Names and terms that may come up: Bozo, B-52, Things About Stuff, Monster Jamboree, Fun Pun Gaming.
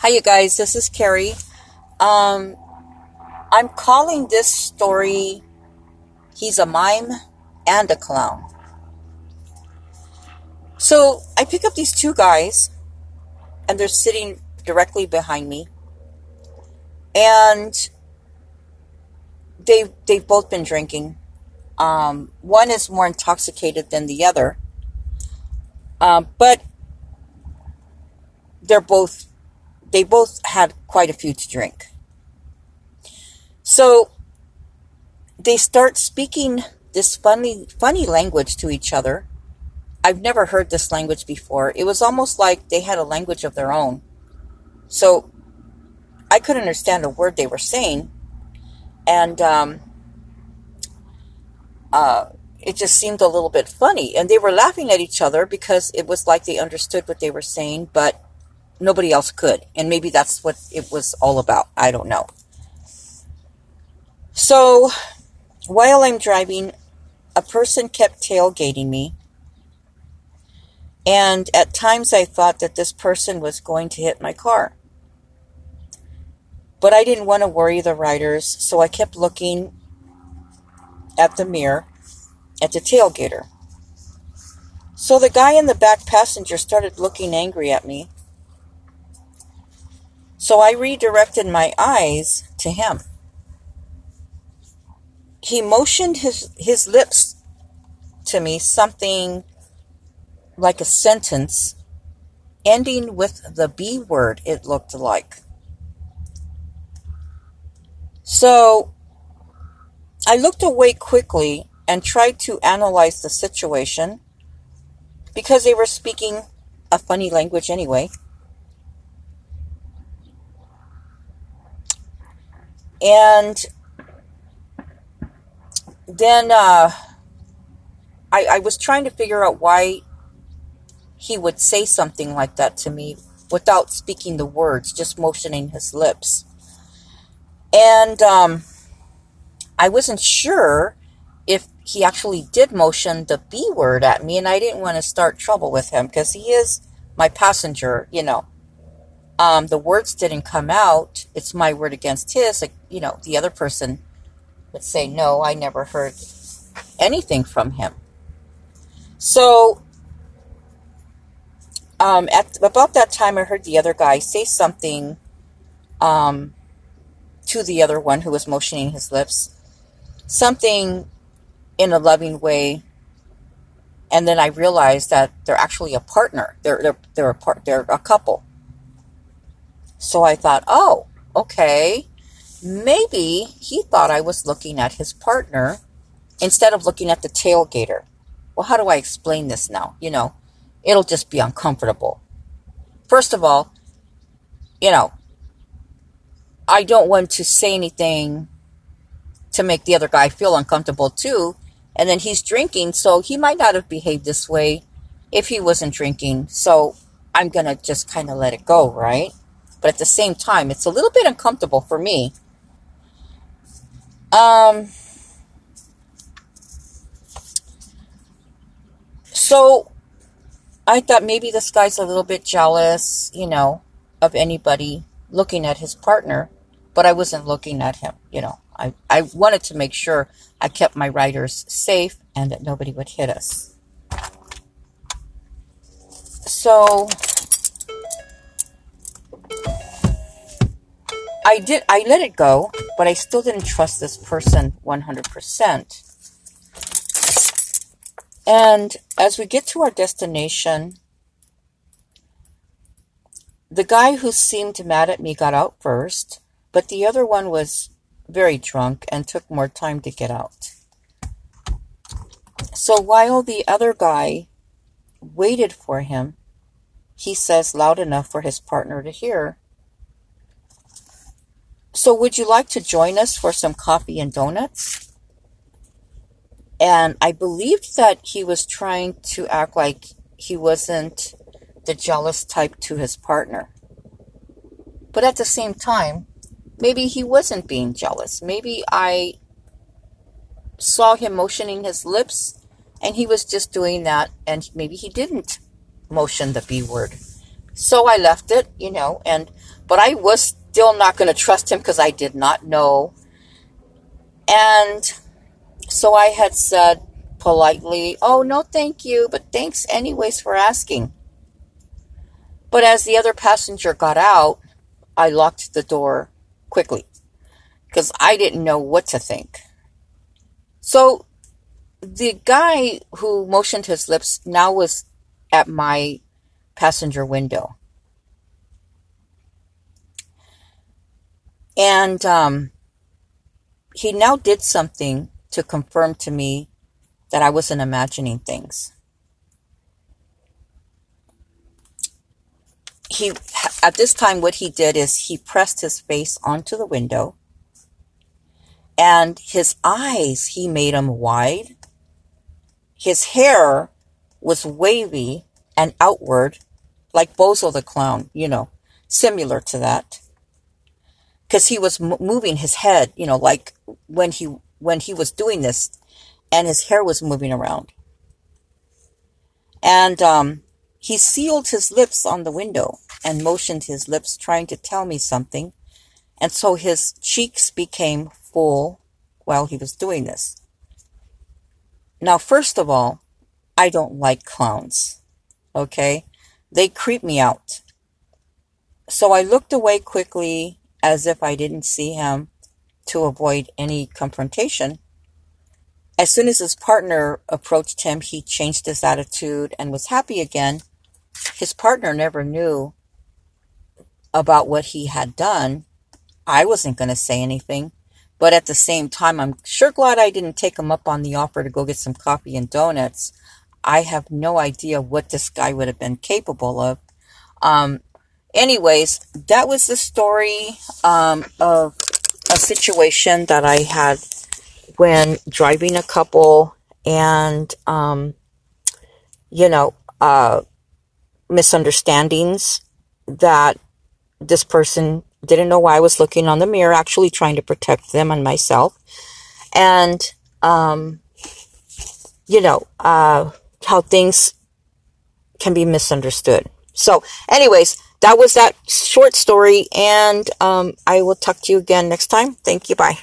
Hi, you guys. This is Carrie. I'm calling this story, He's a Mime and a Clown. So I pick up these two guys, and they're sitting directly behind me. And they've both been drinking. One is more intoxicated than the other. But they both had quite a few to drink. So they start speaking this funny language to each other. I've never heard this language before. It was almost like they had a language of their own. So I couldn't understand a word they were saying. And it just seemed a little bit funny. And they were laughing at each other because it was like they understood what they were saying, but nobody else could. And maybe that's what it was all about. I don't know. So while I'm driving, a person kept tailgating me. And at times I thought that this person was going to hit my car. But I didn't want to worry the riders, so I kept looking at the mirror at the tailgater. So the guy in the back passenger started looking angry at me. So I redirected my eyes to him. He motioned his lips to me, something like a sentence ending with the B word, it looked like. So I looked away quickly and tried to analyze the situation because they were speaking a funny language anyway. And then I was trying to figure out why he would say something like that to me without speaking the words, just motioning his lips. And I wasn't sure if he actually did motion the B word at me, and I didn't want to start trouble with him because he is my passenger, you know. The words didn't come out. It's my word against his. Like, you know, the other person would say, no, I never heard anything from him. So at about that time, I heard the other guy say something to the other one who was motioning his lips, something in a loving way. And then I realized that they're actually a partner. They're a couple. So I thought, oh, okay, maybe he thought I was looking at his partner instead of looking at the tailgater. Well, how do I explain this now? You know, it'll just be uncomfortable. First of all, you know, I don't want to say anything to make the other guy feel uncomfortable too. And then he's drinking, so he might not have behaved this way if he wasn't drinking. So I'm going to just kind of let it go, right? But at the same time, it's a little bit uncomfortable for me. So I thought maybe this guy's a little bit jealous, you know, of anybody looking at his partner. But I wasn't looking at him, you know. I wanted to make sure I kept my riders safe and that nobody would hit us. So I let it go, but I still didn't trust this person 100%. And as we get to our destination, the guy who seemed mad at me got out first, but the other one was very drunk and took more time to get out. So while the other guy waited for him, he says loud enough for his partner to hear, so would you like to join us for some coffee and donuts? And I believed that he was trying to act like he wasn't the jealous type to his partner. But at the same time, maybe he wasn't being jealous. Maybe I saw him motioning his lips and he was just doing that, and maybe he didn't motion the B word. So I left it, you know, and But I was still not going to trust him because I did not know. And so I had said politely, oh, no, thank you, but thanks anyways for asking. But as the other passenger got out, I locked the door quickly because I didn't know what to think. So the guy who motioned his lips now was at my passenger window. And he now did something to confirm to me that I wasn't imagining things. He, at this time, what he did is he pressed his face onto the window, and his eyes, he made them wide. His hair was wavy and outward, like Bozo the clown, you know, similar to that. Because he was moving his head, you know, like when he was doing this, and his hair was moving around. And he sealed his lips on the window and motioned his lips, trying to tell me something. And so his cheeks became full while he was doing this. Now, first of all, I don't like clowns, okay? They creep me out. So I looked away quickly, as if I didn't see him, to avoid any confrontation. As soon as his partner approached him, he changed his attitude and was happy again. His partner never knew about what he had done. I wasn't going to say anything, but at the same time, I'm sure glad I didn't take him up on the offer to go get some coffee and donuts. I have no idea what this guy would have been capable of. Anyways, that was the story of a situation that I had when driving a couple and, misunderstandings that this person didn't know why I was looking on the mirror, actually trying to protect them and myself. And, how things can be misunderstood. So anyways, that was that short story, and I will talk to you again next time. Thank you. Bye.